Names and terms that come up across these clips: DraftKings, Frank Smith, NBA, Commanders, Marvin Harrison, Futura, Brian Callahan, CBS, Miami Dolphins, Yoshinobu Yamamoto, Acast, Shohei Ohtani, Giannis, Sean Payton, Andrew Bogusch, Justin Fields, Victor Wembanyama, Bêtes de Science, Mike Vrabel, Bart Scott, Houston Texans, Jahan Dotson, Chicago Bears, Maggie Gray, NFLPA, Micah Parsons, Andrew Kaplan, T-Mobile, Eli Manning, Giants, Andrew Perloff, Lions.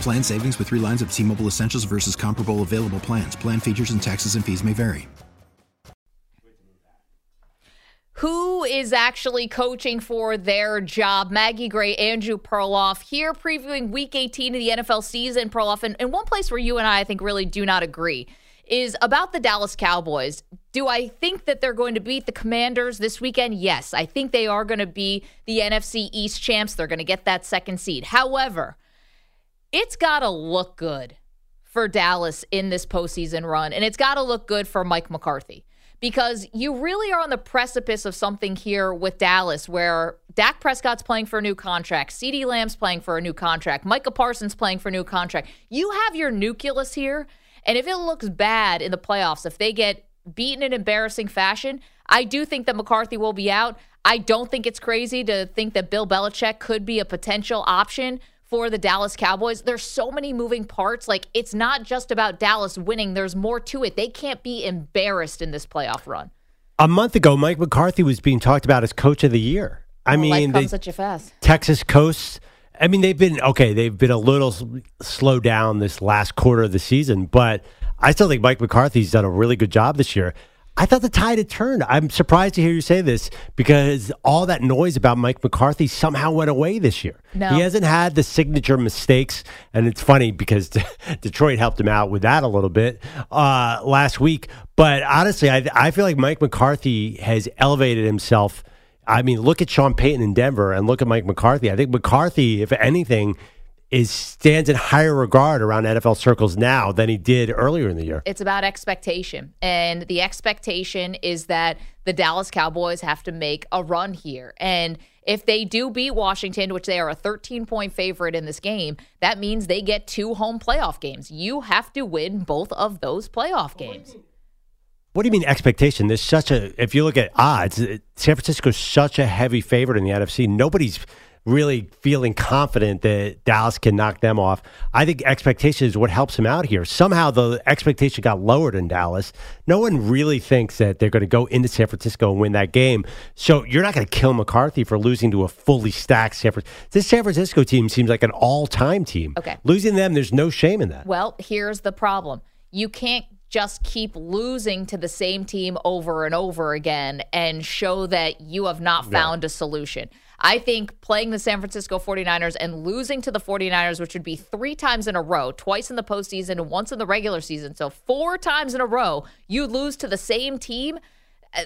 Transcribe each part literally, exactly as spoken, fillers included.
Plan savings with three lines of T-Mobile Essentials versus comparable available plans. Plan features and taxes and fees may vary. Who is actually coaching for their job? Maggie Gray, Andrew Perloff here, previewing Week eighteen of the N F L season. Perloff, and, and one place where you and I, I think, really do not agree is about the Dallas Cowboys. Do I think that they're going to beat the Commanders this weekend? Yes, I think they are going to be the N F C East champs. They're going to get that second seed. However, it's got to look good for Dallas in this postseason run, and it's got to look good for Mike McCarthy, because you really are on the precipice of something here with Dallas, where Dak Prescott's playing for a new contract, CeeDee Lamb's playing for a new contract, Micah Parsons playing for a new contract. You have your nucleus here, and if it looks bad in the playoffs, if they get beaten in embarrassing fashion, I do think that McCarthy will be out. I don't think it's crazy to think that Bill Belichick could be a potential option for the Dallas Cowboys. There's so many moving parts. Like, it's not just about Dallas winning. There's more to it. They can't be embarrassed in this playoff run. A month ago, Mike McCarthy was being talked about as coach of the year. I oh, mean, comes they, at you fast. Texas Coast. I mean, they've been okay. They've been a little slow down this last quarter of the season, but I still think Mike McCarthy's done a really good job this year. I thought the tide had turned. I'm surprised to hear you say this, because all that noise about Mike McCarthy somehow went away this year. No. He hasn't had the signature mistakes, and it's funny because Detroit helped him out with that a little bit uh, last week. But honestly, I, I feel like Mike McCarthy has elevated himself. I mean, look at Sean Payton in Denver and look at Mike McCarthy. I think McCarthy, if anything, is stands in higher regard around N F L circles now than he did earlier in the year. It's about expectation. And the expectation is that the Dallas Cowboys have to make a run here. And if they do beat Washington, which they are a thirteen-point favorite in this game, that means they get two home playoff games. You have to win both of those playoff games. What do you mean expectation? There's such a, if you look at odds, San Francisco's such a heavy favorite in the N F C. Nobody's really feeling confident that Dallas can knock them off. I think expectation is what helps him out here. Somehow the expectation got lowered in Dallas. No one really thinks that they're going to go into San Francisco and win that game. So you're not going to kill McCarthy for losing to a fully stacked San Francisco. This San Francisco team seems like an all-time team. Okay. Losing them, there's no shame in that. Well, here's the problem. You can't just keep losing to the same team over and over again and show that you have not found yeah. a solution. I think playing the San Francisco forty-niners and losing to the forty-niners, which would be three times in a row, twice in the postseason and once in the regular season, so four times in a row you lose to the same team,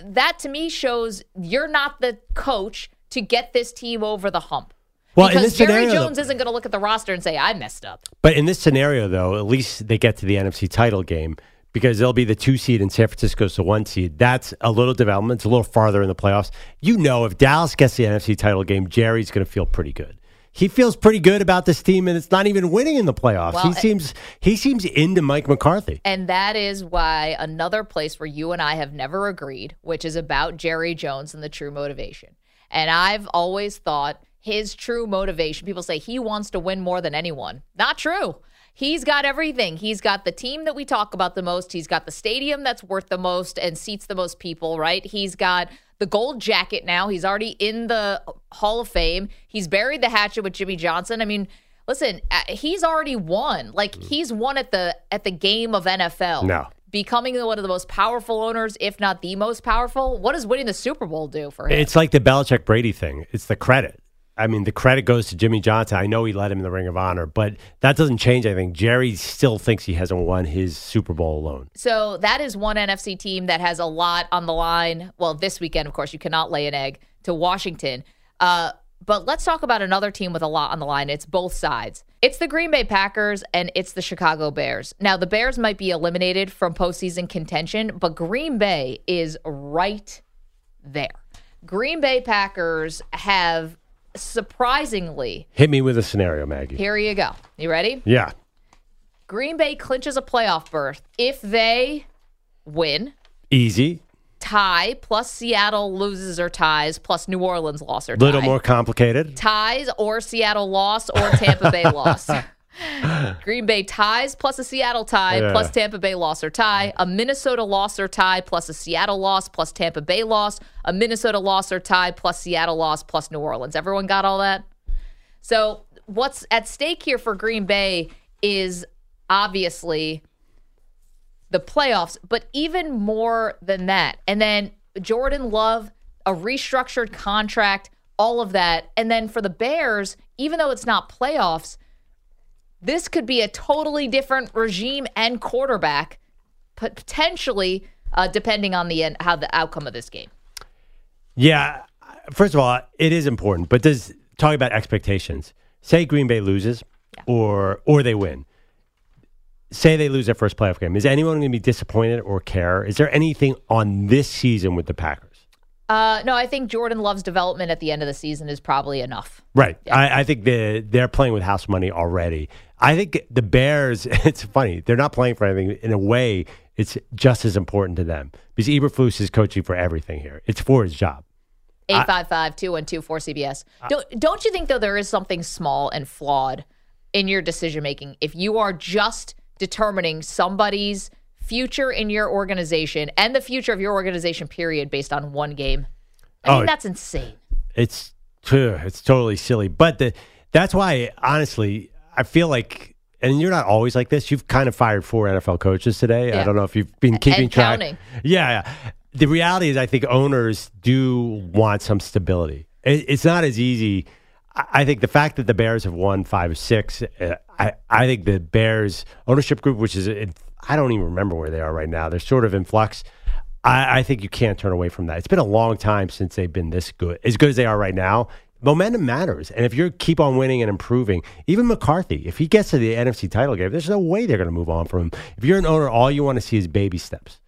that to me shows you're not the coach to get this team over the hump. Well, because in this Jerry scenario, Jones though, isn't going to look at the roster and say, I messed up. But in this scenario, though, at least they get to the N F C title game, because they'll be the two seed and San Francisco's the one seed. That's a little development. It's a little farther in the playoffs. You know, if Dallas gets the N F C title game, Jerry's going to feel pretty good. He feels pretty good about this team, and it's not even winning in the playoffs. Well, he seems he seems into Mike McCarthy. And that is why another place where you and I have never agreed, which is about Jerry Jones and the true motivation. And I've always thought his true motivation, people say he wants to win more than anyone. Not true. He's got everything. He's got the team that we talk about the most. He's got the stadium that's worth the most and seats the most people, right? He's got the gold jacket now. He's already in the Hall of Fame. He's buried the hatchet with Jimmy Johnson. I mean, listen, he's already won. Like, he's won at the at the game of N F L. No. Becoming one of the most powerful owners, if not the most powerful. What does winning the Super Bowl do for him? It's like the Belichick-Brady thing. It's the credit. I mean, the credit goes to Jimmy Johnson. I know he led him in the Ring of Honor, but that doesn't change anything. Jerry still thinks he hasn't won his Super Bowl alone. So that is one N F C team that has a lot on the line. Well, this weekend, of course, you cannot lay an egg to Washington. Uh, but let's talk about another team with a lot on the line. It's both sides. It's the Green Bay Packers and it's the Chicago Bears. Now, the Bears might be eliminated from postseason contention, but Green Bay is right there. Green Bay Packers have surprisingly... Hit me with a scenario, Maggie. Here you go. You ready? Yeah. Green Bay clinches a playoff berth if they win. Easy. Tie, plus Seattle loses or ties, plus New Orleans loss or tie. Little more complicated. Ties or Seattle loss or Tampa Bay loss. Green Bay ties, plus a Seattle tie, yeah. plus Tampa Bay loss or tie. A Minnesota loss or tie, plus a Seattle loss, plus Tampa Bay loss. A Minnesota loss or tie, plus Seattle loss, plus New Orleans. Everyone got all that? So what's at stake here for Green Bay is obviously the playoffs, but even more than that. And then Jordan Love, a restructured contract, all of that. And then for the Bears, even though it's not playoffs, this could be a totally different regime and quarterback, potentially, uh, depending on the end, how the outcome of this game. Yeah, first of all, it is important. But does talk about expectations. Say Green Bay loses, yeah. or or they win. Say they lose their first playoff game. Is anyone going to be disappointed or care? Is there anything on this season with the Packers? Uh, no, I think Jordan Love's development at the end of the season is probably enough. Right. Yeah. I, I think the, they're playing with house money already. I think the Bears, it's funny, they're not playing for anything. In a way, it's just as important to them because Eberflus is coaching for everything here. It's for his job. eight five five, two one two, four C B S. Don't, don't you think, though, there is something small and flawed in your decision-making? If you are just determining somebody's future in your organization and the future of your organization, period, based on one game. I mean, oh, that's insane. It's it's totally silly. But the, that's why, honestly, I feel like, and you're not always like this. You've kind of fired four N F L coaches today. Yeah. I don't know if you've been keeping and track. Counting. Yeah, yeah. The reality is I think owners do want some stability. It, it's not as easy. I, I think the fact that the Bears have won five or six, uh, I, I think the Bears ownership group, which is in I don't even remember where they are right now. They're sort of in flux. I, I think you can't turn away from that. It's been a long time since they've been this good, as good as they are right now. Momentum matters. And if you keep on winning and improving, even McCarthy, if he gets to the N F C title game, there's no way they're going to move on from him. If you're an owner, all you want to see is baby steps.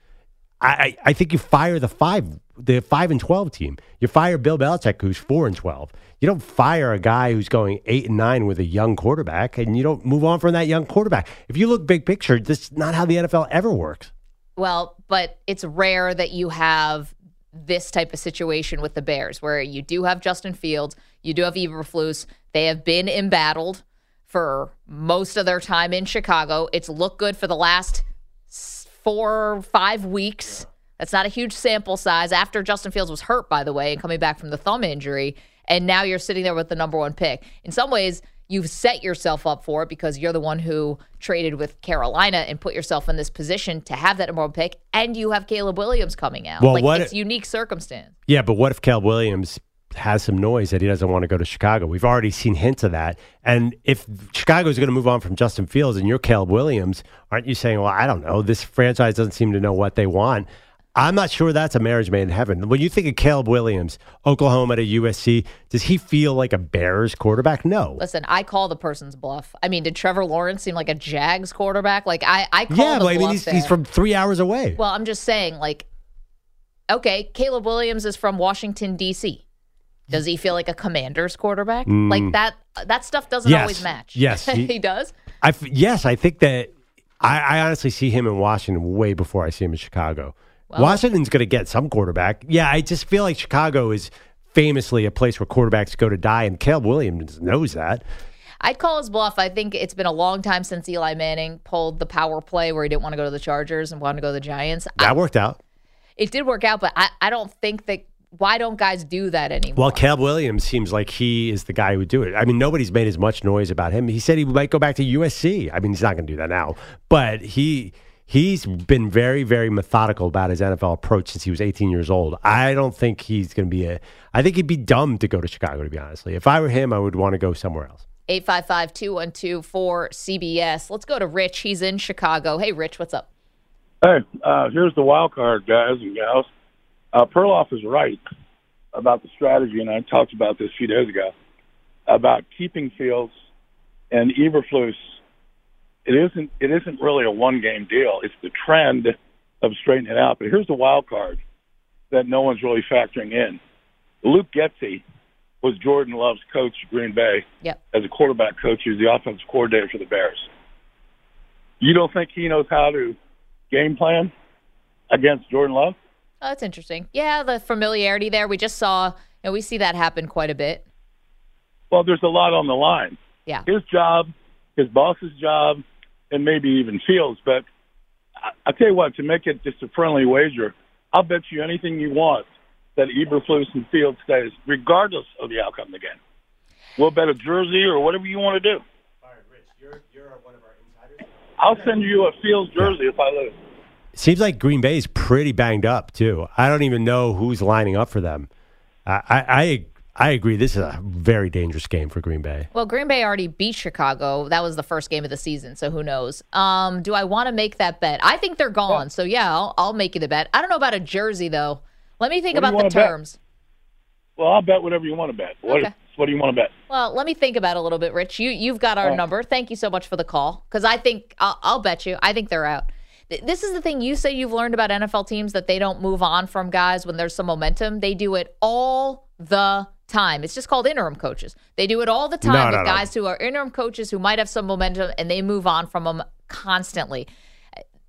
I, I, I think you fire the five, the five and twelve team. You fire Bill Belichick, who's four and twelve. You don't fire a guy who's going eight and nine with a young quarterback, and you don't move on from that young quarterback. If you look big picture, that's not how the N F L ever works. Well, but it's rare that you have this type of situation with the Bears, where you do have Justin Fields, you do have Eberflus. They have been embattled for most of their time in Chicago. It's looked good for the last four, five weeks. That's not a huge sample size. After Justin Fields was hurt, by the way, and coming back from the thumb injury. And now you're sitting there with the number one pick. In some ways, you've set yourself up for it because you're the one who traded with Carolina and put yourself in this position to have that number one pick, and you have Caleb Williams coming out. Well, like, what it's if, unique circumstance. Yeah, but what if Caleb Williams has some noise that he doesn't want to go to Chicago? We've already seen hints of that. And if Chicago is going to move on from Justin Fields and you're Caleb Williams, aren't you saying, well, I don't know, this franchise doesn't seem to know what they want? I'm not sure that's a marriage made in heaven. When you think of Caleb Williams, Oklahoma to U S C, does he feel like a Bears quarterback? No. Listen, I call the person's bluff. I mean, did Trevor Lawrence seem like a Jags quarterback? Like, I, I call yeah, the bluff. Yeah, but I mean, he's, he's from three hours away. Well, I'm just saying, like, okay, Caleb Williams is from Washington, D C Does he feel like a Commanders quarterback? Mm. Like, that that stuff doesn't yes. always match. Yes. He, he does? I, yes, I think that I, I honestly see him in Washington way before I see him in Chicago. Well, Washington's going to get some quarterback. Yeah, I just feel like Chicago is famously a place where quarterbacks go to die, and Caleb Williams knows that. I'd call his bluff. I think it's been a long time since Eli Manning pulled the power play where he didn't want to go to the Chargers and wanted to go to the Giants. That I, worked out. It did work out, but I, I don't think that – why don't guys do that anymore? Well, Caleb Williams seems like he is the guy who would do it. I mean, nobody's made as much noise about him. He said he might go back to U S C. I mean, he's not going to do that now, but he – He's been very, very methodical about his N F L approach since he was eighteen years old. I don't think he's going to be a – I think he'd be dumb to go to Chicago, to be honest. If I were him, I would want to go somewhere else. eight five five, two one two, four C B S. Let's go to Rich. He's in Chicago. Hey, Rich, what's up? Hey, uh, here's the wild card, guys and gals. Uh, Perloff is right about the strategy, and I talked about this a few days ago, about keeping Fields and Eberflus. It isn't it isn't really a one-game deal. It's the trend of straightening it out. But here's the wild card that no one's really factoring in. Luke Getsy was Jordan Love's coach at Green Bay. Yep. As a quarterback coach. He was the offensive coordinator for the Bears. You don't think he knows how to game plan against Jordan Love? Oh, that's interesting. Yeah, the familiarity there. We just saw, and we see that happen quite a bit. Well, there's a lot on the line. Yeah. His job, his boss's job, and maybe even Fields. But I'll tell you what, to make it just a friendly wager, I'll bet you anything you want that Eberflus and Fields stays, regardless of the outcome of the game. We'll bet a jersey or whatever you want to do. All right, Rich, you're, you're one of our insiders. I'll send you a Fields jersey if I lose. Seems like Green Bay is pretty banged up, too. I don't even know who's lining up for them. I I. I agree. This is a very dangerous game for Green Bay. Well, Green Bay already beat Chicago. That was the first game of the season, so who knows? Um, do I want to make that bet? I think they're gone, so yeah, I'll, I'll make you the bet. I don't know about a jersey, though. Let me think about the terms. Well, I'll bet whatever you want to bet. What, okay. What do you want to bet? Well, let me think about it a little bit, Rich. You, you've got our number. Thank you so much for the call, because I think I'll, I'll bet you. I think they're out. This is the thing you say you've learned about N F L teams, that they don't move on from guys when there's some momentum. They do it all the time. It's just called interim coaches. They do it all the time no, with no, guys no. who are interim coaches who might have some momentum, and they move on from them constantly.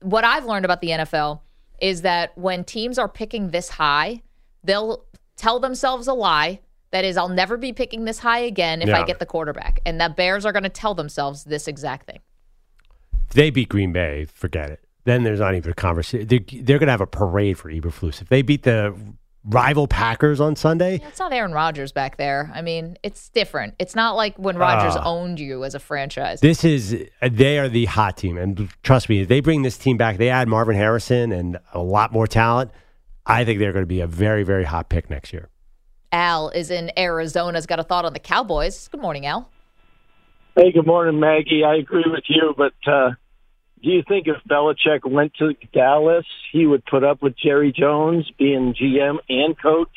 What I've learned about the N F L is that when teams are picking this high, they'll tell themselves a lie that is, I'll never be picking this high again if yeah. I get the quarterback. And the Bears are going to tell themselves this exact thing. If they beat Green Bay, forget it. Then there's not even a conversation. They're, they're going to have a parade for Eberflus. If they beat the rival Packers on Sunday. Yeah, it's not Aaron Rodgers back there. I mean, it's different. It's not like when Rodgers uh, owned you as a franchise. This is, they are the hot team. And trust me, if they bring this team back, they add Marvin Harrison and a lot more talent, I think they're going to be a very, very hot pick next year. Al is in Arizona. Has got a thought on the Cowboys. Good morning, Al. Hey, good morning, Maggie. I agree with you, but uh, do you think if Belichick went to Dallas, he would put up with Jerry Jones being G M and coach?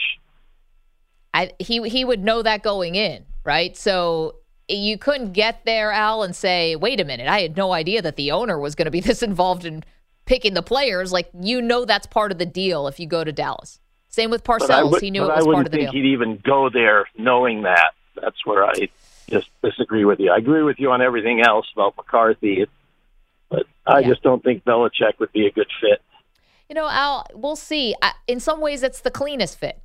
I, he he would know that going in, right? So you couldn't get there, Al, and say, wait a minute, I had no idea that the owner was going to be this involved in picking the players. Like, you know that's part of the deal if you go to Dallas. Same with Parcells. Would, he knew it was part of the deal. I wouldn't think he'd even go there knowing that. That's where I just disagree with you. I agree with you on everything else about McCarthy. It's But I yeah. just don't think Belichick would be a good fit. You know, Al, we'll see. I, in some ways, it's the cleanest fit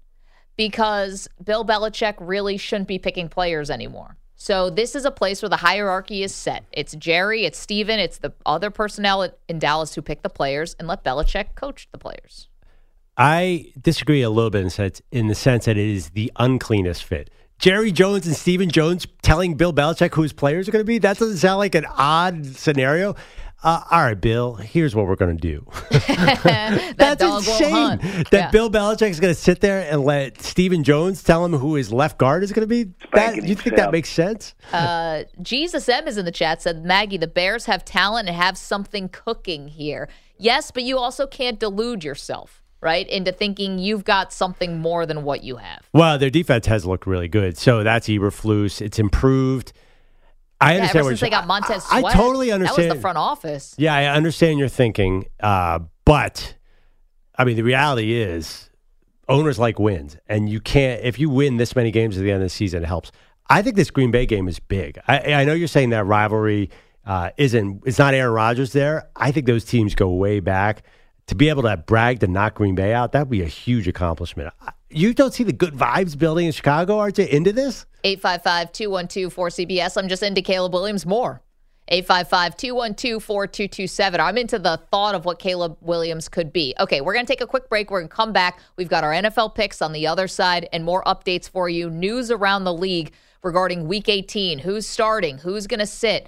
because Bill Belichick really shouldn't be picking players anymore. So this is a place where the hierarchy is set. It's Jerry, it's Steven, it's the other personnel in Dallas who pick the players, and let Belichick coach the players. I disagree a little bit in the sense, in the sense that it is the uncleanest fit. Jerry Jones and Steven Jones telling Bill Belichick who his players are going to be? That doesn't sound like an odd scenario. Uh, all right, Bill, here's what we're going to do. that That's insane that yeah. Bill Belichick is going to sit there and let Steven Jones tell him who his left guard is going to be? That, you think that makes sense? Uh, Jesus M is in the chat, said, Maggie, the Bears have talent and have something cooking here. Yes, but you also can't delude yourself, right, into thinking you've got something more than what you have. Well, their defense has looked really good, so that's Eberflus. It's improved. I understand. Yeah, ever since they got Montez Sweat, I, I totally understand. That was the front office. Yeah, I understand your thinking, uh, but I mean, the reality is, owners like wins, and you can't. If you win this many games at the end of the season, it helps. I think this Green Bay game is big. I, I know you're saying that rivalry uh, isn't. It's not Aaron Rodgers there. I think those teams go way back. To be able to brag to knock Green Bay out, that would be a huge accomplishment. You don't see the good vibes building in Chicago, aren't you, into this? eight five five, two one two, four C B S. I'm just into Caleb Williams more. eight five five, two one two, four two two seven. I'm into the thought of what Caleb Williams could be. Okay, we're going to take a quick break. We're going to come back. We've got our N F L picks on the other side and more updates for you. News around the league regarding Week eighteen. Who's starting? Who's going to sit?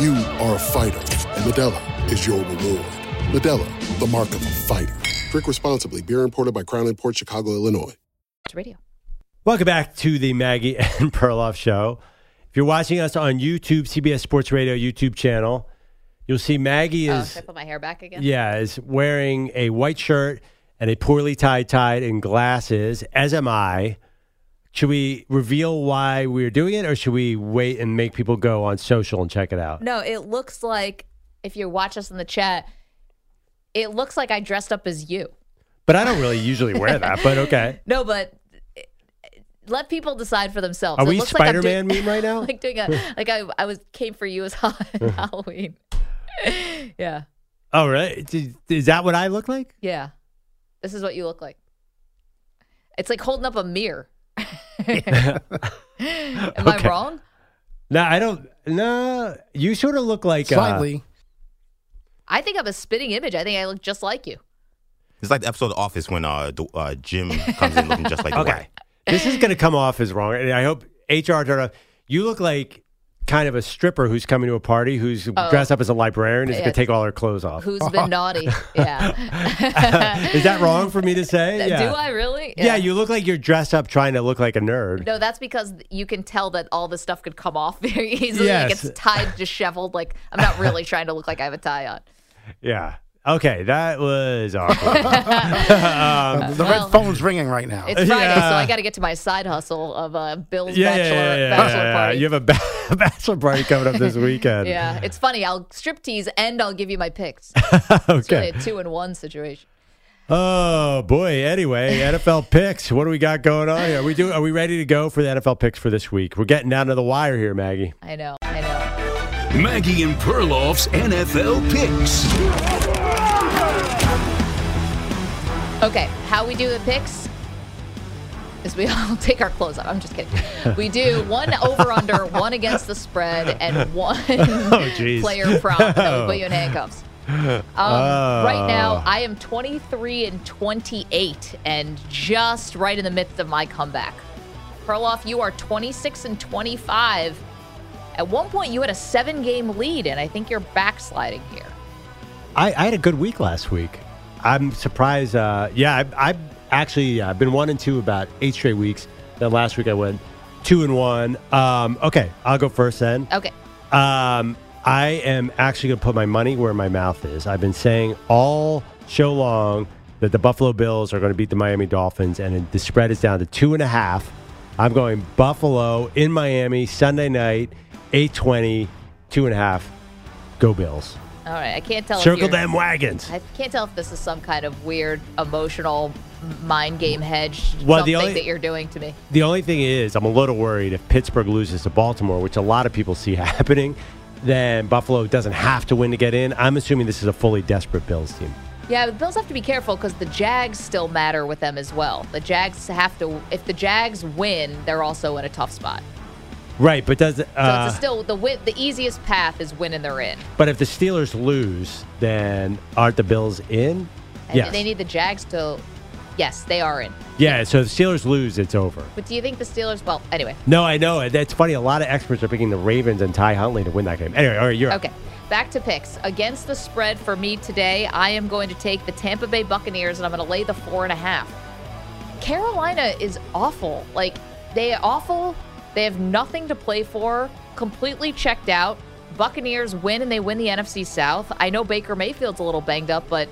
You are a fighter, and Medalla is your reward. Modelo, the mark of a fighter. Drink responsibly. Beer imported by Crown Imports, Chicago, Illinois. It's radio. Welcome back to the Maggie and Perloff Show. If you're watching us on YouTube, C B S Sports Radio YouTube channel, you'll see Maggie is... Oh, should I put my hair back again? Yeah, is wearing a white shirt and a poorly tied tie and glasses, as am I. Should we reveal why we're doing it, or should we wait and make people go on social and check it out? No, it looks like... If you watch us in the chat, it looks like I dressed up as you. But I don't really usually wear that, but okay. No, but let people decide for themselves. Are we Spider-Man meme right now? Like doing a like I I was came for you as Halloween. Yeah. Oh, really? Is that what I look like? Yeah. This is what you look like. It's like holding up a mirror. Am okay. I wrong? No, I don't. No, you sort of look like slightly. Uh, I think I'm a spitting image. I think I look just like you. It's like the episode of The Office when uh, the, uh, Jim comes in looking just like the okay. This is going to come off as wrong. And I hope H R turned off. You look like kind of a stripper who's coming to a party, who's oh. dressed up as a librarian, who's yeah. going to take all her clothes off. Who's been oh. naughty. Yeah. Is that wrong for me to say? Yeah. Do I really? Yeah. Yeah, you look like you're dressed up trying to look like a nerd. No, that's because you can tell that all this stuff could come off very easily. Yes. Like it's tied, disheveled. Like I'm not really trying to look like I have a tie on. Yeah. Okay, that was awkward. um, the well, red phone's ringing right now. It's Friday, yeah. so I got to get to my side hustle of uh, Bill's yeah, bachelor, yeah, yeah, bachelor yeah, party. Yeah. You have a ba- bachelor party coming up this weekend. Yeah, it's funny. I'll strip tease and I'll give you my picks. Okay. It's really a two-in-one situation. Oh, boy. Anyway, N F L picks. What do we got going on here? Are we, do- are we ready to go for the N F L picks for this week? We're getting down to the wire here, Maggie. I know, I know. Maggie and Perloff's N F L picks. Okay, how we do the picks is we all take our clothes off. I'm just kidding. We do one over-under, one against the spread, and one oh, player prop that would put you in handcuffs. Um, oh. Right now, I am twenty-three and twenty-eight and just right in the midst of my comeback. Perloff, you are twenty-six and twenty-five. At one point, you had a seven-game lead, and I think you're backsliding here. I, I had a good week last week. I'm surprised. Uh, yeah, I've I actually uh, been one and two about eight straight weeks. Then last week I went two and one. Um, okay, I'll go first then. Okay. Um, I am actually going to put my money where my mouth is. I've been saying all show long that the Buffalo Bills are going to beat the Miami Dolphins, and the spread is down to two and a half. I'm going Buffalo in Miami Sunday night, eight twenty, two and a half. Go Bills. All right, I can't tell. Circle if them wagons. I can't tell if this is some kind of weird emotional mind game hedge well, something the only, that you're doing to me. The only thing is, I'm a little worried if Pittsburgh loses to Baltimore, which a lot of people see happening, then Buffalo doesn't have to win to get in. I'm assuming this is a fully desperate Bills team. Yeah, the Bills have to be careful because the Jags still matter with them as well. The Jags have to. If the Jags win, they're also in a tough spot. Right, but does it, uh, so it's still the win, the easiest path is win and they're in. But if the Steelers lose, then aren't the Bills in? And yes. They need the Jags to. Yes, they are in. Yeah, so if the Steelers lose, it's over. But do you think the Steelers? Well, anyway. No, I know. That's funny. A lot of experts are picking the Ravens and Ty Huntley to win that game. Anyway, all right, you're okay. Up. Back to picks. Against the spread for me today, I am going to take the Tampa Bay Buccaneers, and I'm going to lay the four and a half. Carolina is awful. Like, they are awful. They have nothing to play for. Completely checked out. Buccaneers win, and they win the N F C South. I know Baker Mayfield's a little banged up, but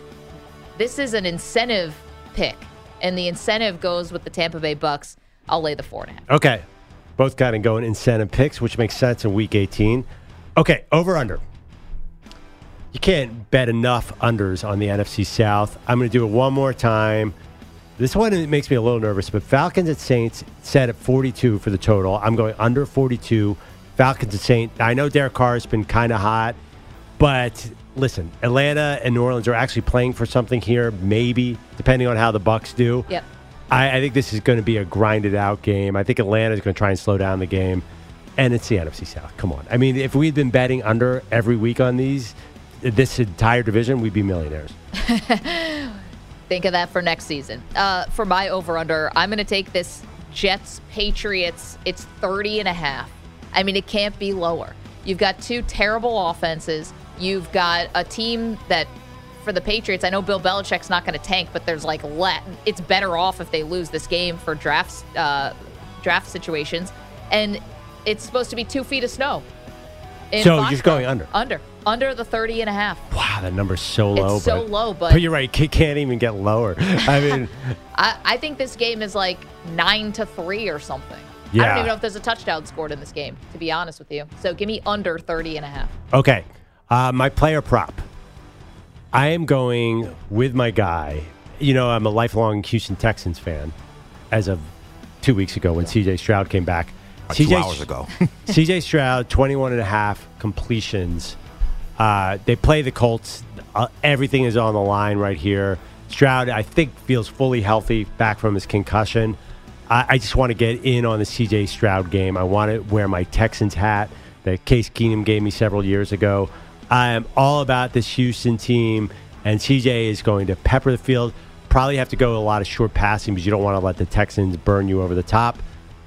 this is an incentive pick, and the incentive goes with the Tampa Bay Bucks. I'll lay the four and a half. Okay. Both got and going incentive picks, which makes sense in Week eighteen. Okay, over-under. You can't bet enough unders on the N F C South. I'm going to do it one more time. This one it makes me a little nervous, but Falcons at Saints set at forty-two for the total. I'm going under forty-two. Falcons at Saints. I know Derek Carr has been kind of hot, but listen, Atlanta and New Orleans are actually playing for something here, maybe, depending on how the Bucs do. Yep. I, I think this is going to be a grinded-out game. I think Atlanta is going to try and slow down the game, and it's the N F C South. Come on. I mean, if we had been betting under every week on these, this entire division, we'd be millionaires. Think of that for next season. Uh, for my over-under, I'm going to take this Jets-Patriots. It's thirty and a half. I mean, it can't be lower. You've got two terrible offenses. You've got a team that, for the Patriots, I know Bill Belichick's not going to tank, but there's like let, it's better off if they lose this game for drafts, uh, draft situations. And it's supposed to be two feet of snow. In so Foxborough, you're going under. Under. Under the thirty and a half. Wow, that number's so low. It's so but, low, but... But you're right, it can't even get lower. I mean... I, I think this game is like nine to three or something. Yeah. I don't even know if there's a touchdown scored in this game, to be honest with you. So give me under thirty and a half. Okay. Uh, my player prop. I am going with my guy. You know, I'm a lifelong Houston Texans fan as of two weeks ago when C J. Stroud came back. Like two hours ago. C J. Stroud, twenty-one and a half completions. Uh, they play the Colts. Uh, everything is on the line right here. Stroud, I think, feels fully healthy back from his concussion. I, I just want to get in on the C J. Stroud game. I want to wear my Texans hat that Case Keenum gave me several years ago. I am all about this Houston team, and C J is going to pepper the field. Probably have to go a lot of short passing because you don't want to let the Texans burn you over the top.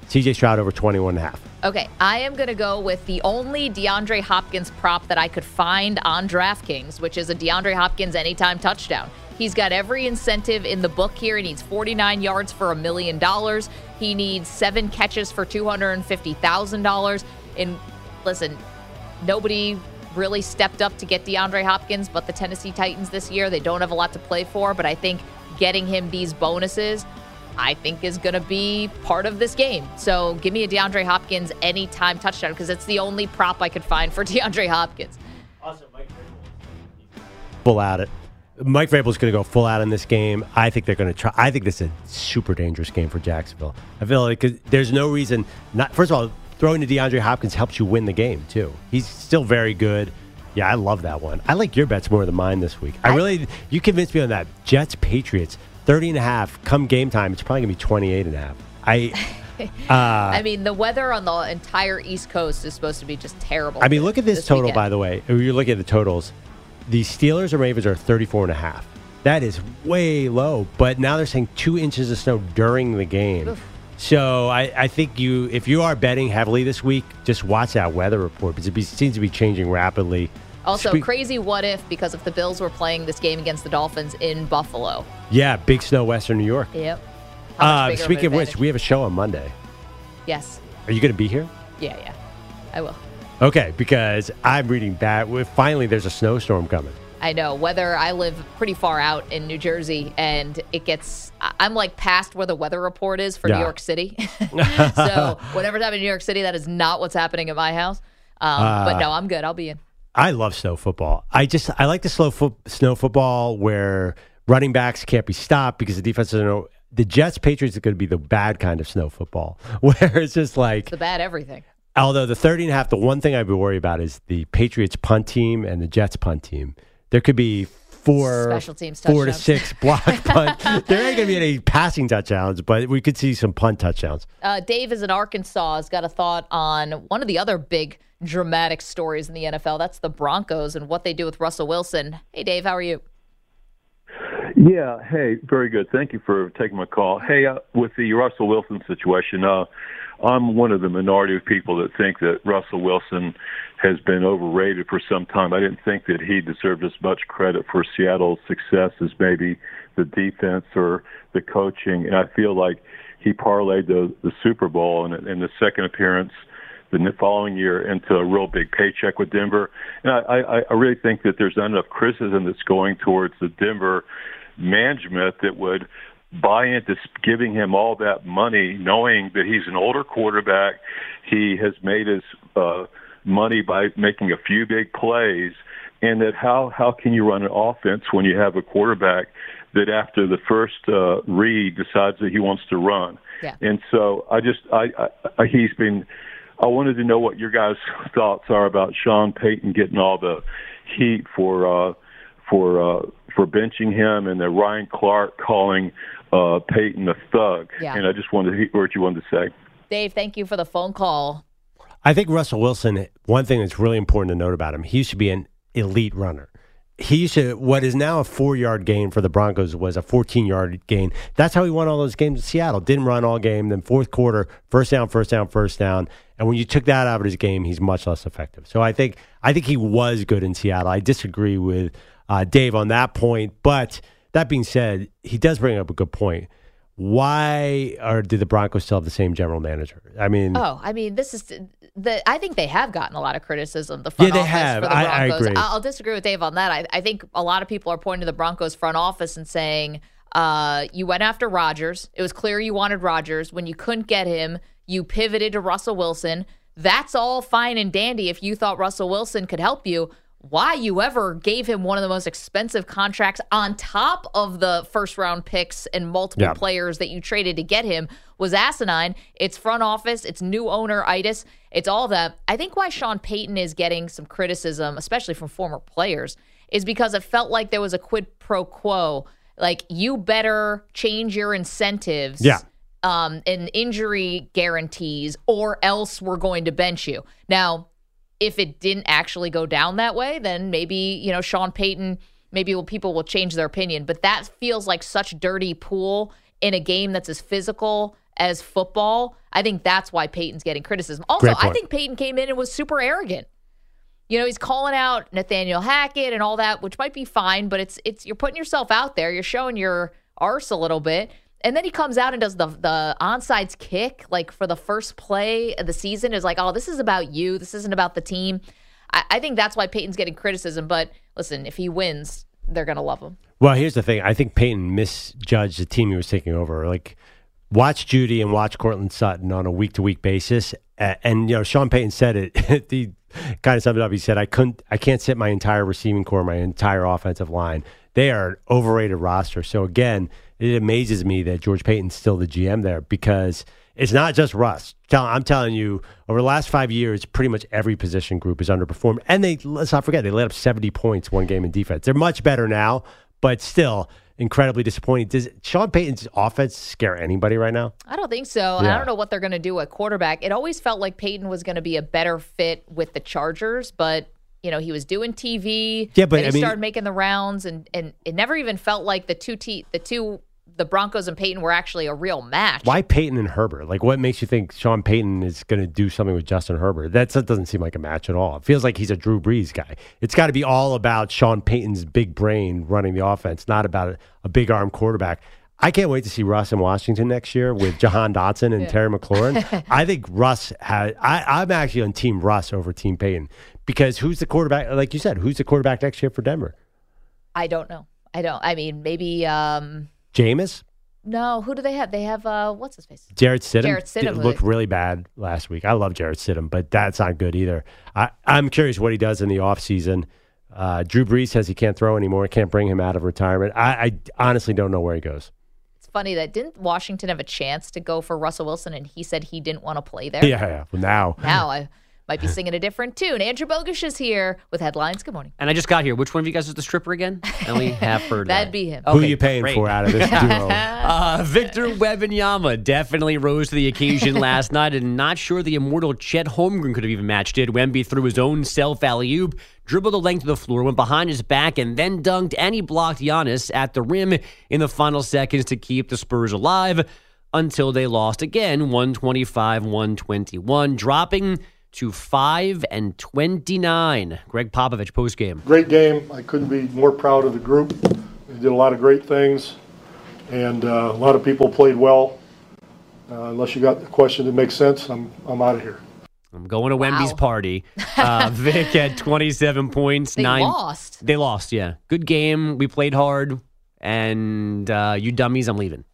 C J. Stroud over twenty-one and a half. Okay, I am going to go with the only DeAndre Hopkins prop that I could find on DraftKings, which is a DeAndre Hopkins anytime touchdown. He's got every incentive in the book here. He needs forty-nine yards for a million dollars. He needs seven catches for two hundred fifty thousand dollars. And listen, nobody really stepped up to get DeAndre Hopkins but the Tennessee Titans this year. They don't have a lot to play for, but I think getting him these bonuses I think is going to be part of this game. So give me a DeAndre Hopkins anytime touchdown because it's the only prop I could find for DeAndre Hopkins. Also, Mike Vrabel full out it. Mike Vrabel's going to go full out in this game. I think they're going to try. I think this is a super dangerous game for Jacksonville. I feel like there's no reason not. First of all, throwing to DeAndre Hopkins helps you win the game too. He's still very good. Yeah, I love that one. I like your bets more than mine this week. I really, you convinced me on that. Jets, Patriots. thirty and a half come game time. It's probably going to be twenty-eight and a half. I uh, I mean, the weather on the entire East Coast is supposed to be just terrible. I mean, look at this, this total, weekend. By the way. You're looking at the totals. The Steelers and Ravens are thirty-four and a half. That is way low, but now they're saying two inches of snow during the game. Oof. So I, I think you, if you are betting heavily this week, just watch that weather report because it be, seems to be changing rapidly. Also, crazy what if because if the Bills were playing this game against the Dolphins in Buffalo. Yeah, big snow, Western New York. Yep. Uh, speaking of, of which, we have a show on Monday. Yes. Are you going to be here? Yeah, yeah. I will. Okay, because I'm reading that. Finally, there's a snowstorm coming. I know. Weather, I live pretty far out in New Jersey, and it gets, I'm like past where the weather report is for yeah. New York City. So, whatever's happening in New York City, that is not what's happening at my house. Um, uh, but no, I'm good. I'll be in. I love snow football. I just I like the slow fo- snow football where running backs can't be stopped because the defense doesn't know. The Jets Patriots are going to be the bad kind of snow football where it's just like it's the bad everything. Although the thirty and a half, the one thing I'd be worried about is the Patriots punt team and the Jets punt team. There could be four special teams four touchdowns. To six block punt. There ain't going to be any passing touchdowns, but we could see some punt touchdowns. Uh, Dave is in Arkansas. Has got a thought on one of the other big dramatic stories in the N F L. That's the Broncos and what they do with Russell Wilson. Hey, Dave, how are you? Yeah, hey, very good. Thank you for taking my call. Hey, uh, with the Russell Wilson situation, uh, I'm one of the minority of people that think that Russell Wilson has been overrated for some time. I didn't think that he deserved as much credit for Seattle's success as maybe the defense or the coaching. And I feel like he parlayed the, the Super Bowl and, and the second appearance the following year into a real big paycheck with Denver. And I, I, I really think that there's not enough criticism that's going towards the Denver management that would buy into giving him all that money, knowing that he's an older quarterback. He has made his uh, money by making a few big plays, and that how, how can you run an offense when you have a quarterback that after the first uh, read decides that he wants to run? Yeah. And so I just I, I, I he's been – I wanted to know what your guys' thoughts are about Sean Payton getting all the heat for uh, for uh, for benching him, and then Ryan Clark calling uh, Payton a thug. Yeah. And I just wanted to hear what you wanted to say. Dave, thank you for the phone call. I think Russell Wilson, one thing that's really important to note about him, he used to be an elite runner. He should, what is now a four-yard gain for the Broncos was a fourteen-yard gain. That's how he won all those games in Seattle. Didn't run all game. Then fourth quarter, first down, first down, first down. And when you took that out of his game, he's much less effective. So I think I think he was good in Seattle. I disagree with uh, Dave on that point. But that being said, he does bring up a good point. Why are do the Broncos still have the same general manager? I mean, oh, I mean, this is the. I think they have gotten a lot of criticism. The front yeah, they office have. For the I, Broncos. I agree. I'll disagree with Dave on that. I, I think a lot of people are pointing to the Broncos front office and saying, uh, "You went after Rodgers. It was clear you wanted Rodgers. When you couldn't get him, you pivoted to Russell Wilson. That's all fine and dandy if you thought Russell Wilson could help you." Why you ever gave him one of the most expensive contracts on top of the first-round picks and multiple yeah. players that you traded to get him was asinine. It's front office. It's new owner-itis. It's all that. I think why Sean Payton is getting some criticism, especially from former players, is because it felt like there was a quid pro quo. Like, you better change your incentives yeah. um, and injury guarantees, or else we're going to bench you. Now, if it didn't actually go down that way, then maybe, you know, Sean Payton, maybe will, people will change their opinion. But that feels like such dirty pool in a game that's as physical as football. I think that's why Payton's getting criticism. Also, I think Payton came in and was super arrogant. You know, he's calling out Nathaniel Hackett and all that, which might be fine, but it's it's you're putting yourself out there. You're showing your arse a little bit. And then he comes out and does the the onside kick, like, for the first play of the season. Is like, oh, this is about you. This isn't about the team. I, I think that's why Peyton's getting criticism. But, listen, if he wins, they're going to love him. Well, here's the thing. I think Payton misjudged the team he was taking over. Like, watch Judy and watch Cortland Sutton on a week-to-week basis. And, you know, Sean Payton said it. He kind of summed it up. He said, I couldn't, I can't sit my entire receiving core, my entire offensive line. They are an overrated roster. So, again, it amazes me that George Payton's still the G M there, because it's not just Russ. I'm telling you, over the last five years, pretty much every position group has underperformed. And they let's not forget, they let up seventy points one game in defense. They're much better now, but still incredibly disappointing. Does Sean Payton's offense scare anybody right now? I don't think so. Yeah. I don't know what they're going to do at quarterback. It always felt like Payton was going to be a better fit with the Chargers, but you know, he was doing T V. Yeah, but and he I mean, started making the rounds, and, and it never even felt like the two te- the two the Broncos and Payton were actually a real match. Why Payton and Herbert? Like, what makes you think Sean Payton is going to do something with Justin Herbert? That doesn't seem like a match at all. It feels like he's a Drew Brees guy. It's got to be all about Sean Payton's big brain running the offense, not about a, a big arm quarterback. I can't wait to see Russ in Washington next year with Jahan Dotson and yeah. Terry McLaurin. I think Russ has. I, I'm actually on Team Russ over Team Payton, because who's the quarterback? Like you said, who's the quarterback next year for Denver? I don't know. I don't. I mean, maybe. Um... Jameis? No, who do they have? They have, uh, what's his face? Jared Stidham. Jared Stidham. Did, looked really bad last week. I love Jared Stidham, but that's not good either. I, I'm curious what he does in the offseason. Uh, Drew Brees says he can't throw anymore, can't bring him out of retirement. I, I honestly don't know where he goes. It's funny that didn't Washington have a chance to go for Russell Wilson, and he said he didn't want to play there? Yeah, yeah. Well, now. Now, I, might be singing a different tune. Andrew Bogusch is here with headlines. Good morning. And I just got here. Which one of you guys is the stripper again? I only half heard that. That'd be him. Okay, who are you paying great. for out of this duo? uh, Victor Wembanyama definitely rose to the occasion last night, and not sure the immortal Chet Holmgren could have even matched it. Wemby threw his own self alley-oop, dribbled the length of the floor, went behind his back, and then dunked, and he blocked Giannis at the rim in the final seconds to keep the Spurs alive until they lost again, one twenty-five one twenty-one, dropping to five and twenty-nine. Greg Popovich postgame. Great game. I couldn't be more proud of the group. They did a lot of great things, and uh, a lot of people played well. Uh, unless you got a question that makes sense, I'm I'm out of here. I'm going to wow. Wemby's party. Uh, Vic had twenty-seven points. They nine, lost. They lost, yeah. Good game. We played hard. And uh, you dummies, I'm leaving.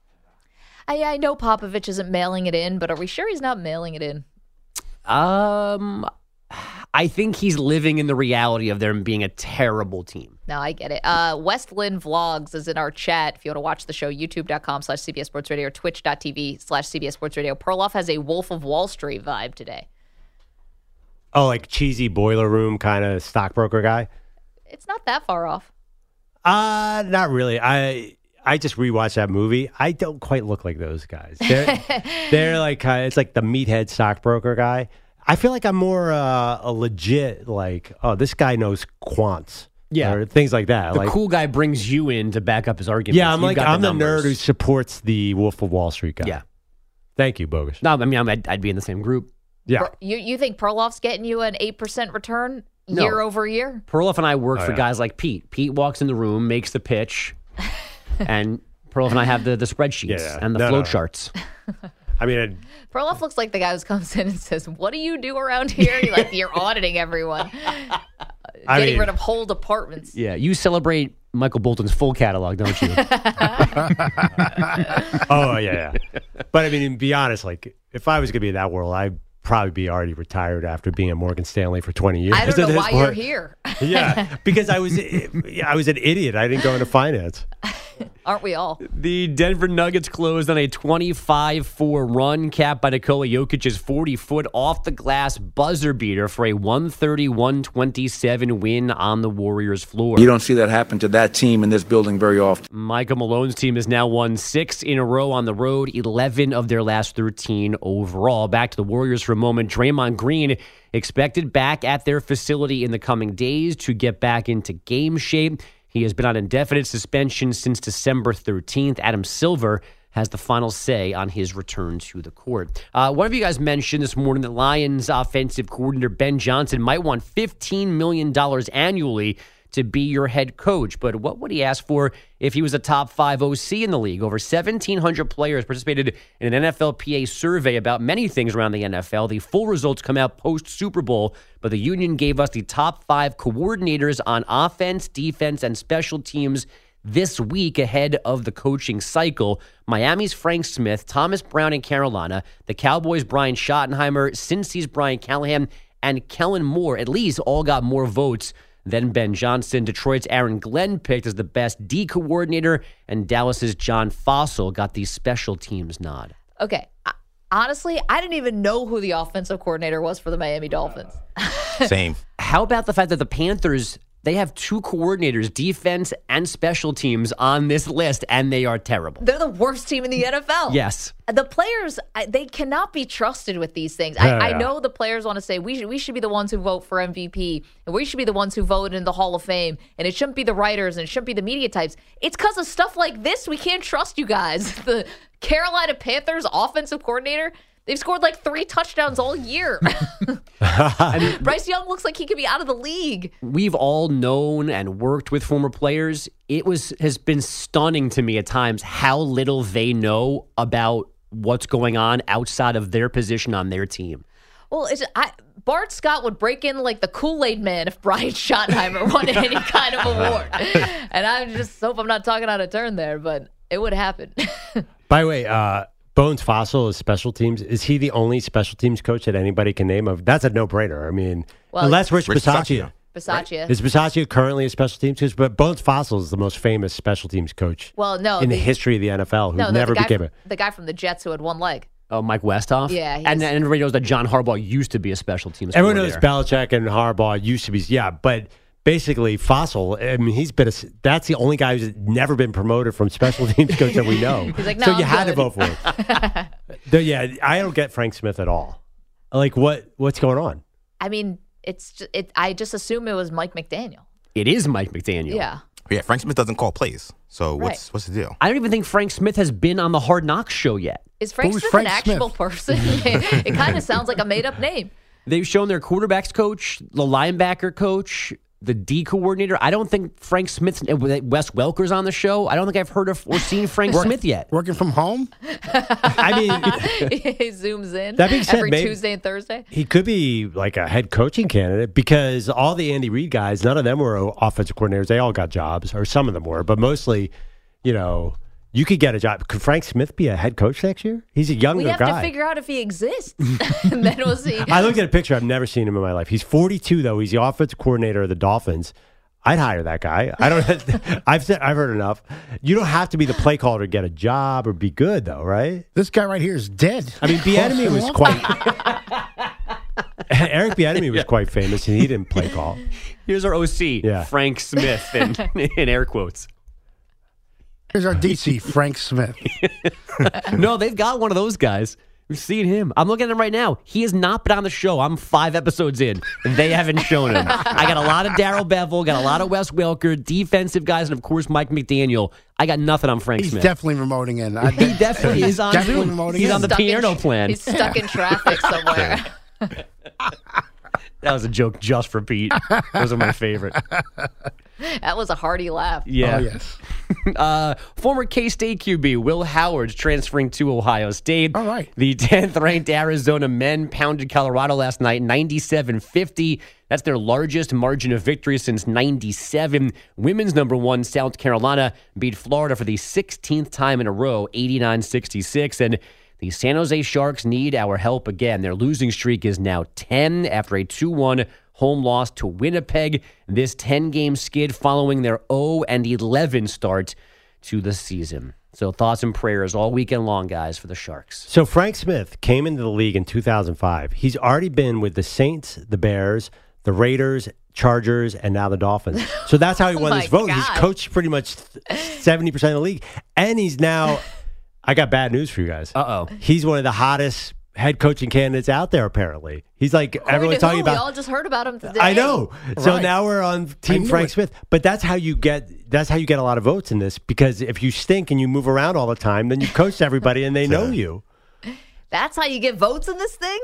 I, I know Popovich isn't mailing it in, but are we sure he's not mailing it in? Um, I think he's living in the reality of them being a terrible team. No, I get it. Uh, West Lynn Vlogs is in our chat. If you want to watch the show, youtube.com slash CBS Sports Radio or twitch.tv slash CBS Sports Radio. Perloff has a Wolf of Wall Street vibe today. Oh, like cheesy boiler room kind of stockbroker guy? It's not that far off. Uh, not really. I I just rewatched that movie. I don't quite look like those guys. They're, they're like, uh, it's like the meathead stockbroker guy. I feel like I'm more uh, a legit, like, oh, this guy knows quants. Yeah. Or things like that. The like, cool guy brings you in to back up his argument. Yeah, I'm You've like, I'm the, the nerd who supports the Wolf of Wall Street guy. Yeah. Thank you, Bogusch. No, I mean, I'd, I'd be in the same group. Yeah, you you think Perloff's getting you an eight percent return no. year over year? Perloff and I work oh, for yeah. guys like Pete. Pete walks in the room, makes the pitch, and Perloff and I have the, the spreadsheets yeah, yeah. and the no, flow no. charts. I mean, I'd... Perloff looks like the guy who comes in and says, "What do you do around here?" You're like, you're auditing everyone, uh, I getting mean, rid of whole departments. Yeah, you celebrate Michael Bolton's full catalog, don't you? oh yeah, yeah. But I mean, to be honest, like if I was gonna be in that world, I. probably be already retired after being at Morgan Stanley for twenty years. I don't know why point. you're here. yeah, because I was I was an idiot. I didn't go into finance. Aren't we all? The Denver Nuggets closed on a twenty-five four run, capped by Nikola Jokic's forty-foot off-the-glass buzzer beater for a one thirty-one twenty-seven win on the Warriors' floor. You don't see that happen to that team in this building very often. Michael Malone's team has now won six in a row on the road, eleven of their last thirteen overall. Back to the Warriors for a moment. Draymond Green expected back at their facility in the coming days to get back into game shape. He has been on indefinite suspension since December thirteenth. Adam Silver has the final say on his return to the court. Uh, one of you guys mentioned this morning that Lions offensive coordinator Ben Johnson might want fifteen million dollars annually to be your head coach. But what would he ask for if he was a top five O C in the league? Over seventeen hundred players participated in an N F L P A survey about many things around the N F L. The full results come out post-Super Bowl, but the union gave us the top five coordinators on offense, defense, and special teams this week ahead of the coaching cycle. Miami's Frank Smith, Thomas Brown in Carolina, the Cowboys' Brian Schottenheimer, Cincy's Brian Callahan, and Kellen Moore at least all got more votes Then Ben Johnson. Detroit's Aaron Glenn picked as the best D coordinator, and Dallas's John Fossil got the special teams nod. Okay. Honestly, I didn't even know who the offensive coordinator was for the Miami Dolphins. Same. How about the fact that the Panthers, they have two coordinators, defense and special teams, on this list, and they are terrible. They're the worst team in the N F L. Yes. The players, they cannot be trusted with these things. I, yeah. I know the players want to say, we should, we should be the ones who vote for M V P, and we should be the ones who vote in the Hall of Fame, and it shouldn't be the writers, and it shouldn't be the media types. It's because of stuff like this. We can't trust you guys. The Carolina Panthers offensive coordinator, they've scored like three touchdowns all year. I mean, Bryce Young looks like he could be out of the league. We've all known and worked with former players. It was has been stunning to me at times how little they know about what's going on outside of their position on their team. Well, it's, I, Bart Scott would break in like the Kool-Aid Man if Brian Schottenheimer won any kind of award. And I just hope I'm not talking out of turn there, but it would happen. By the way, uh, Bones Fossil is special teams. Is he the only special teams coach that anybody can name? Of that's a no-brainer. I mean, well, unless Rich, Rich Bisaccia. Bisaccia. Right? Is Bisaccia currently a special teams coach? But Bones Fossil is the most famous special teams coach well, no, in the, the history of the N F L who no, never became from, it. The guy from the Jets who had one leg. Uh, Mike Westhoff? Yeah. And, and everybody knows that John Harbaugh used to be a special teams Everyone knows Belichick and Harbaugh used to be, yeah, but basically Fossil, I mean, he's been a, that's the only guy who's never been promoted from special teams coach that we know. He's like, no, so I'm you good. Had to vote for him. the, yeah, I don't get Frank Smith at all. Like, what what's going on? I mean, it's just, it. I just assume it was Mike McDaniel. It is Mike McDaniel. Yeah. Yeah, Frank Smith doesn't call plays. So right. what's what's the deal? I don't even think Frank Smith has been on the Hard Knocks show yet. Is Frank Who's Smith Frank an actual Smith? person? It kind of sounds like a made-up name. They've shown their quarterbacks coach, the linebacker coach, the D coordinator. I don't think Frank Smith, Wes Welker's on the show. I don't think I've heard of or seen Frank Smith yet. Working from home? I mean, he zooms in that being said, every maybe, Tuesday and Thursday. He could be like a head coaching candidate because all the Andy Reid guys, none of them were offensive coordinators. They all got jobs, or some of them were, but mostly, you know, you could get a job. Could Frank Smith be a head coach next year? He's a younger guy. We have guy. to figure out if he exists. And then we'll see. I looked at a picture. I've never seen him in my life. He's forty-two, though. He's the offensive coordinator of the Dolphins. I'd hire that guy. I don't. I've said, I've heard enough. You don't have to be the play caller to get a job or be good, though, right? This guy right here is dead. I mean, Bieniemy was quite. Eric Bieniemy was quite famous, and he didn't play call. Here's our O C, yeah. Frank Smith, in, in air quotes. Here's our D C, Frank Smith. No, they've got one of those guys. We've seen him. I'm looking at him right now. He has not been on the show. I'm five episodes in. They haven't shown him. I got a lot of Darryl Bevell, got a lot of Wes Welker, defensive guys, and, of course, Mike McDaniel. I got nothing on Frank He's Smith. He's definitely remoting in. I he definitely is on definitely Zoom. He's, He's on the piano tra- plan. He's stuck in traffic somewhere. That was a joke just for Pete. Those are my favorite. That was a hearty laugh. Yeah. Oh, yes. uh, former K-State Q B Will Howard transferring to Ohio State. All right. The tenth-ranked Arizona men pounded Colorado last night, ninety-seven fifty. That's their largest margin of victory since ninety-seven. Women's number one, South Carolina, beat Florida for the sixteenth time in a row, eighty-nine sixty-six. And the San Jose Sharks need our help again. Their losing streak is now ten after a two one home loss to Winnipeg. This ten-game skid following their oh and eleven start to the season. So thoughts and prayers all weekend long, guys, for the Sharks. So Frank Smith came into the league in two thousand five. He's already been with the Saints, the Bears, the Raiders, Chargers, and now the Dolphins. So that's how he won oh this vote. God. He's coached pretty much seventy percent of the league. And he's now... I got bad news for you guys. Uh-oh. He's one of the hottest head coaching candidates out there, apparently. He's like, According everyone's talking who? about... We all just heard about him today. I know. Right. So now we're on Team Frank it. Smith. But that's how you get That's how you get a lot of votes in this, because if you stink and you move around all the time, then you coach everybody and they know you. That's how you get votes in this thing?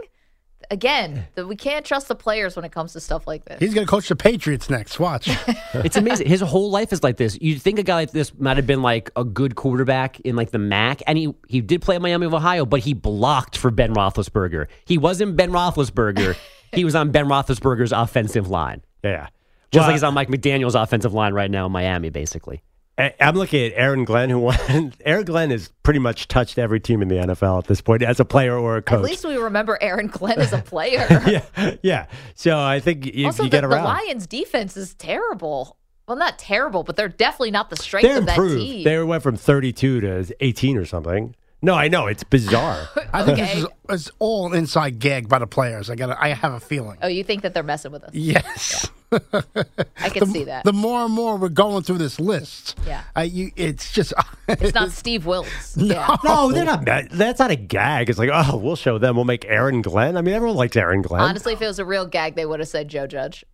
Again, the, we can't trust the players when it comes to stuff like this. He's going to coach the Patriots next. Watch. It's amazing. His whole life is like this. You'd think a guy like this might have been like a good quarterback in like the M A C, and he, he did play at Miami of Ohio, but he blocked for Ben Roethlisberger. He wasn't Ben Roethlisberger. He was on Ben Roethlisberger's offensive line. Yeah. Just well, like he's on Mike McDaniel's offensive line right now in Miami, basically. I'm looking at Aaron Glenn, who won. Aaron Glenn has pretty much touched every team in the N F L at this point as a player or a coach. At least we remember Aaron Glenn as a player. yeah, yeah. So I think if also you the, get around. Also, the Lions' defense is terrible. Well, not terrible, but they're definitely not the strength they're of improved. that team. They went from thirty-two to eighteen or something. No, I know. It's bizarre. okay. I think this is it's all an inside gag by the players. I got. I have a feeling. Oh, you think that they're messing with us? Yes. Yeah. I can the, see that. The more and more we're going through this list, yeah, I, you, it's just... it's not Steve Wilks. No. Yeah. no, they're not. That's not a gag. It's like, oh, we'll show them. We'll make Aaron Glenn. I mean, everyone likes Aaron Glenn. Honestly, if it was a real gag, they would have said Joe Judge.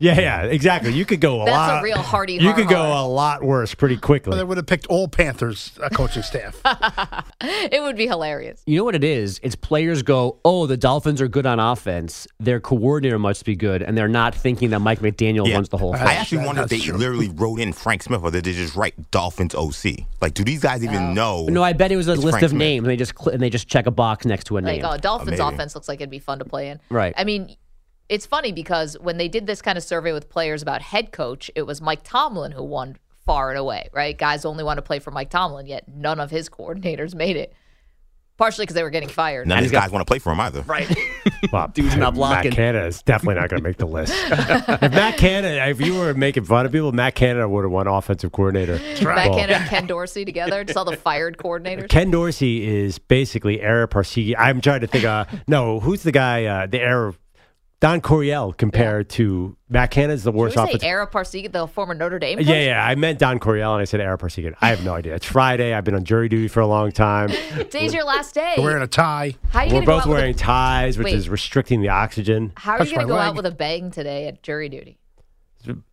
Yeah, yeah, exactly. You could go a That's lot. That's a real hearty. You could go hard. a lot worse pretty quickly. Well, they would have picked all Panthers uh, coaching staff. It would be hilarious. You know what it is? It's players go, oh, the Dolphins are good on offense. Their coordinator must be good, and they're not thinking that Mike McDaniel yeah. runs the whole thing. I actually that, wonder if they true. literally wrote in Frank Smith, or did they just write Dolphins O C? Like, do these guys even oh. know? No, I bet it was a list Frank of Smith. names. And they just cl- and they just check a box next to a like, name. Like, oh, Dolphins Amazing. offense looks like it'd be fun to play in. Right. I mean. It's funny because when they did this kind of survey with players about head coach, it was Mike Tomlin who won far and away, right? Guys only want to play for Mike Tomlin, yet none of his coordinators made it. Partially because they were getting fired. None of these guys want to play for him either. Right. Well, dude's not blocking. Matt Canada is definitely not going to make the list. If Matt Canada, if you were making fun of people, Matt Canada would have won offensive coordinator. Matt Canada and Ken Dorsey together, just all the fired coordinators. Ken Dorsey is basically Eric Parsegian. I'm trying to think, uh, no, who's the guy, uh, the Eric, Don Coryell compared yeah. to Matt Canada is the worst offensive. Did you say Ara Parsegian, the former Notre Dame coach? Yeah, yeah. I meant Don Coryell, and I said Ara Parsegian. I have no idea. It's Friday. I've been on jury duty for a long time. Today's we're, your last day. We're wearing a tie. How you we're both go out wearing a, ties, which wait, is restricting the oxygen. How are you going to go leg. out with a bang today at jury duty?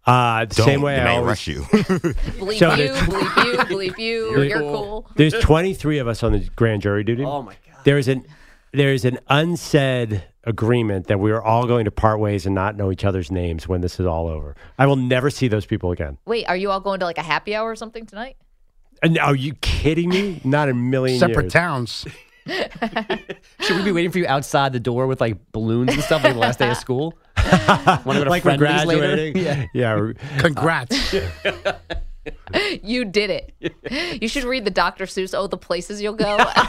Uh, the Don't, same way I rush you. Bleep so you, bleep you, bleep you. You're cool. There's twenty-three of us on the grand jury duty. Oh, my God. There is an There is an unsaid agreement that we are all going to part ways and not know each other's names when this is all over. I will never see those people again. Wait, are you all going to like a happy hour or something tonight? And are you kidding me? Not a million Separate years. Separate towns. Should we be waiting for you outside the door with like balloons and stuff like the last day of school? Like we're graduating? Yeah. yeah. Congrats. Uh, You did it. You should read the Doctor Seuss, Oh, the Places You'll Go. yeah.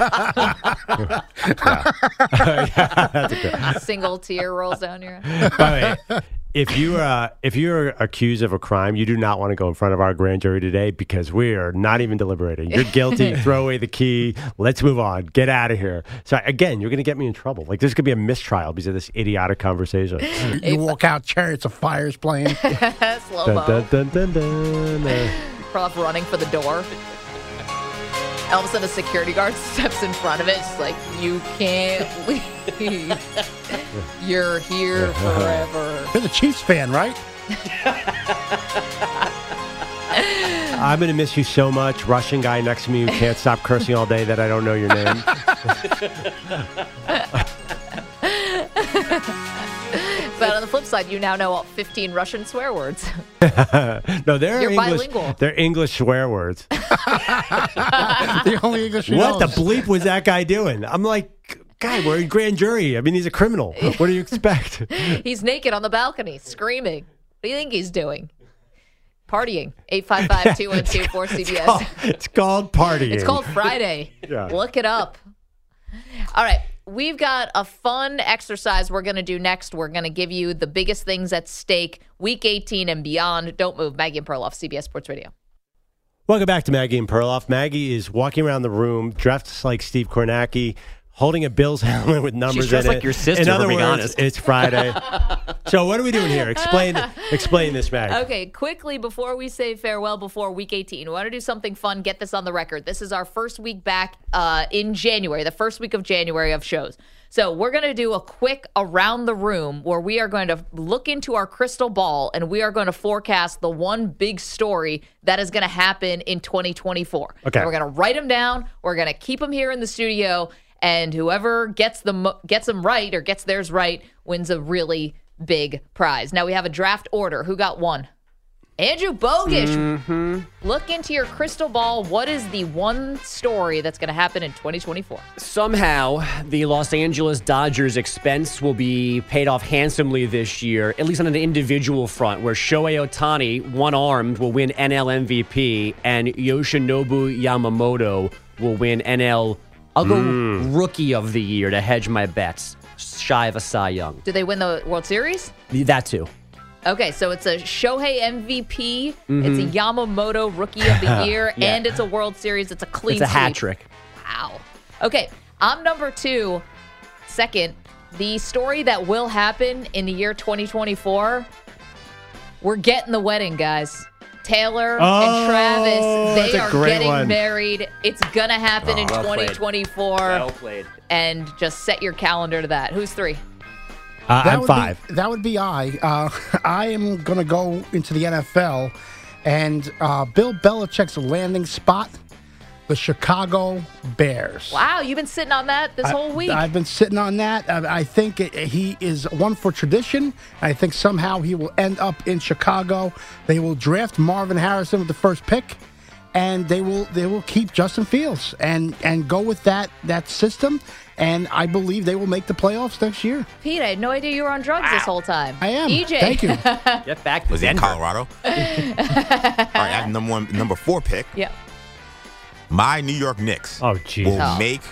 yeah, that's a good. Single tear rolls down your eye. By the way, if you are, if you're accused of a crime, you do not want to go in front of our grand jury today because we are not even deliberating. You're guilty. Throw away the key. Let's move on. Get out of here. So, again, you're going to get me in trouble. Like, there's going to be a mistrial because of this idiotic conversation. You, you walk out, chariots of fire's playing. Slow-mo. Dun, dun, dun, dun, dun, dun. Off running for the door. All of a sudden, a security guard steps in front of it. It's like, you can't leave. You're here forever. You're the Chiefs fan, right? I'm going to miss you so much. Russian guy next to me who can't stop cursing all day that I don't know your name. But on the flip side, you now know all fifteen Russian swear words. No, they're You're English, bilingual. They're English swear words. The only English. What knows. The bleep was that guy doing? I'm like, God, we're in grand jury. I mean, he's a criminal. What do you expect? He's naked on the balcony, screaming. What do you think he's doing? Partying. eight five five, two one two, four C B S. It's called partying. It's called Friday. Yeah. Look it up. All right. We've got a fun exercise we're going to do next. We're going to give you the biggest things at stake week eighteen and beyond. Don't move. Maggie and Perloff, C B S Sports Radio. Welcome back to Maggie and Perloff. Maggie is walking around the room, dressed like Steve Kornacki, holding a Bills helmet with numbers in it. She's like your sister, in other words, honest. It's Friday. So what are we doing here? Explain explain this, Maggie. Okay, quickly, before we say farewell before week eighteen, we want to do something fun, get this on the record. This is our first week back uh, in January, the first week of January of shows. So we're going to do a quick around the room where we are going to look into our crystal ball and we are going to forecast the one big story that is going to happen in twenty twenty-four. Okay. And we're going to write them down. We're going to keep them here in the studio. And whoever gets them gets them right or gets theirs right wins a really big prize. Now we have a draft order. Who got one? Andrew Bogish. Mm-hmm. Look into your crystal ball. What is the one story that's going to happen in twenty twenty-four? Somehow, the Los Angeles Dodgers' expense will be paid off handsomely this year, at least on an individual front, where Shohei Ohtani, one-armed, will win N L M V P, and Yoshinobu Yamamoto will win N L I'll go mm. rookie of the year to hedge my bets, shy of a Cy Young. Do they win the World Series? That too. Okay, so it's a Shohei M V P, mm-hmm. it's a Yamamoto rookie of the year, yeah. and it's a World Series. It's a clean sweep. It's a hat trick. Wow. Okay, I'm number two. Second, the story that will happen in the year twenty twenty-four, we're getting the wedding, guys. Taylor oh, and Travis, they are getting one. married. It's going to happen oh, in well twenty twenty-four. Played. Well played. And just set your calendar to that. Who's three? Uh, I'm five. Be, that would be I. Uh, I am going to go into the N F L. And uh, Bill Belichick's landing spot, the Chicago Bears. Wow, you've been sitting on that this I, whole week. I've been sitting on that. I, I think it, he is one for tradition. I think somehow he will end up in Chicago. They will draft Marvin Harrison with the first pick, and they will they will keep Justin Fields and and go with that that system. And I believe they will make the playoffs next year. Pete, I had no idea you were on drugs wow. this whole time. I am. E J. Thank you. Get back to Was Denver. That Colorado? All right, I have number one, number four pick. Yeah. My New York Knicks oh, geez. will oh. make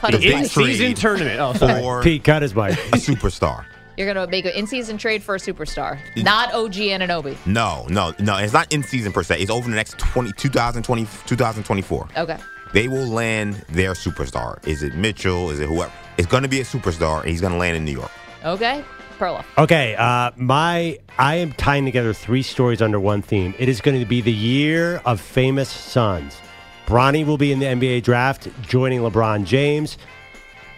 Cut his bike. In-season tournament. Oh, sorry. Pete, cut his bike. A superstar. You're going to make an in-season trade for a superstar. Not O G Anunoby. No, no, no. It's not in-season per se. It's over the next twenty, twenty twenty, twenty twenty-four. Okay. They will land their superstar. Is it Mitchell? Is it whoever? It's going to be a superstar, and he's going to land in New York. Okay. Perla. Okay, uh, my I am tying together three stories under one theme. It is going to be the year of famous sons. Bronny will be in the N B A draft, joining LeBron James.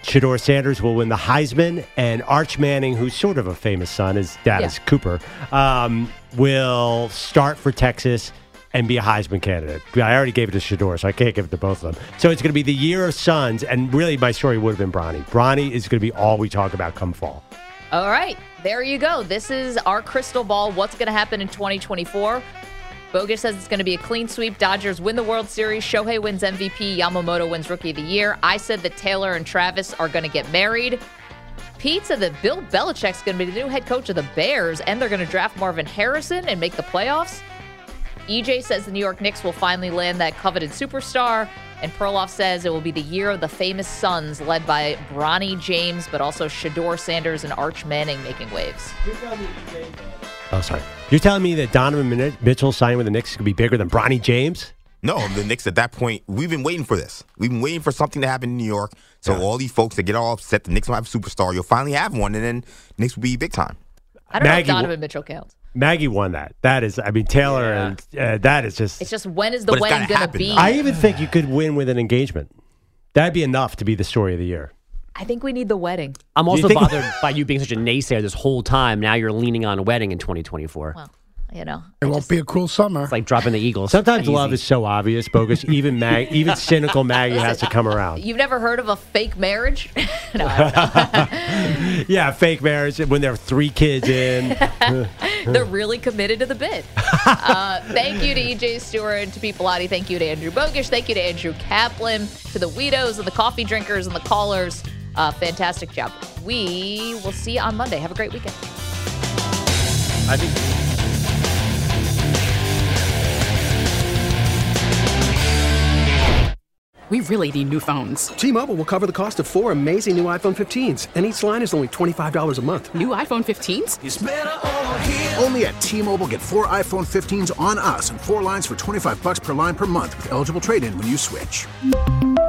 Shador Sanders will win the Heisman, and Arch Manning, who's sort of a famous son, his dad yeah. is Cooper, um, will start for Texas and be a Heisman candidate. I already gave it to Shador, so I can't give it to both of them. So it's going to be the year of sons, and really my story would have been Bronny. Bronny is going to be all we talk about come fall. All right, there you go. This is our crystal ball. What's going to happen in twenty twenty-four? Bogus says it's going to be a clean sweep. Dodgers win the World Series. Shohei wins M V P. Yamamoto wins Rookie of the Year. I said that Taylor and Travis are going to get married. Pete said that Bill Belichick's going to be the new head coach of the Bears, and they're going to draft Marvin Harrison and make the playoffs. E J says the New York Knicks will finally land that coveted superstar. And Perloff says it will be the year of the famous sons, led by Bronny James, but also Shador Sanders and Arch Manning making waves. Oh, sorry. You're telling me that Donovan Mitchell signing with the Knicks could be bigger than Bronny James? No, the Knicks at that point, we've been waiting for this. We've been waiting for something to happen in New York. So yeah. all these folks that get all upset, the Knicks will have a superstar. You'll finally have one, and then Knicks will be big time. I don't Maggie know if Donovan Mitchell counts. Maggie won that. That is, I mean, Taylor yeah. and uh, that is just. It's just when is the wedding going to be? Though. I even think you could win with an engagement. That'd be enough to be the story of the year. I think we need the wedding. I'm also bothered by you being such a naysayer this whole time. Now you're leaning on a wedding in twenty twenty-four. Well, you know. It just won't be a cruel summer. It's like dropping the Eagles. Sometimes Easy. Love is so obvious, Bogus. Even Mag, even cynical Maggie Listen, has to come around. You've never heard of a fake marriage? No, I don't know. Yeah, fake marriage when there are three kids in. They're really committed to the bid. Uh, thank you to E J Stewart, to Pete Bellotti. Thank you to Andrew Bogish. Thank you to Andrew Kaplan, to the Weedos and the coffee drinkers and the callers. Uh, fantastic job. We will see you on Monday. Have a great weekend. I think. We really need new phones. T-Mobile will cover the cost of four amazing new iPhone fifteens, and each line is only twenty-five dollars a month. New iPhone fifteens? It's better over here. Only at T-Mobile, get four iPhone fifteens on us and four lines for twenty-five dollars per line per month with eligible trade-in when you switch.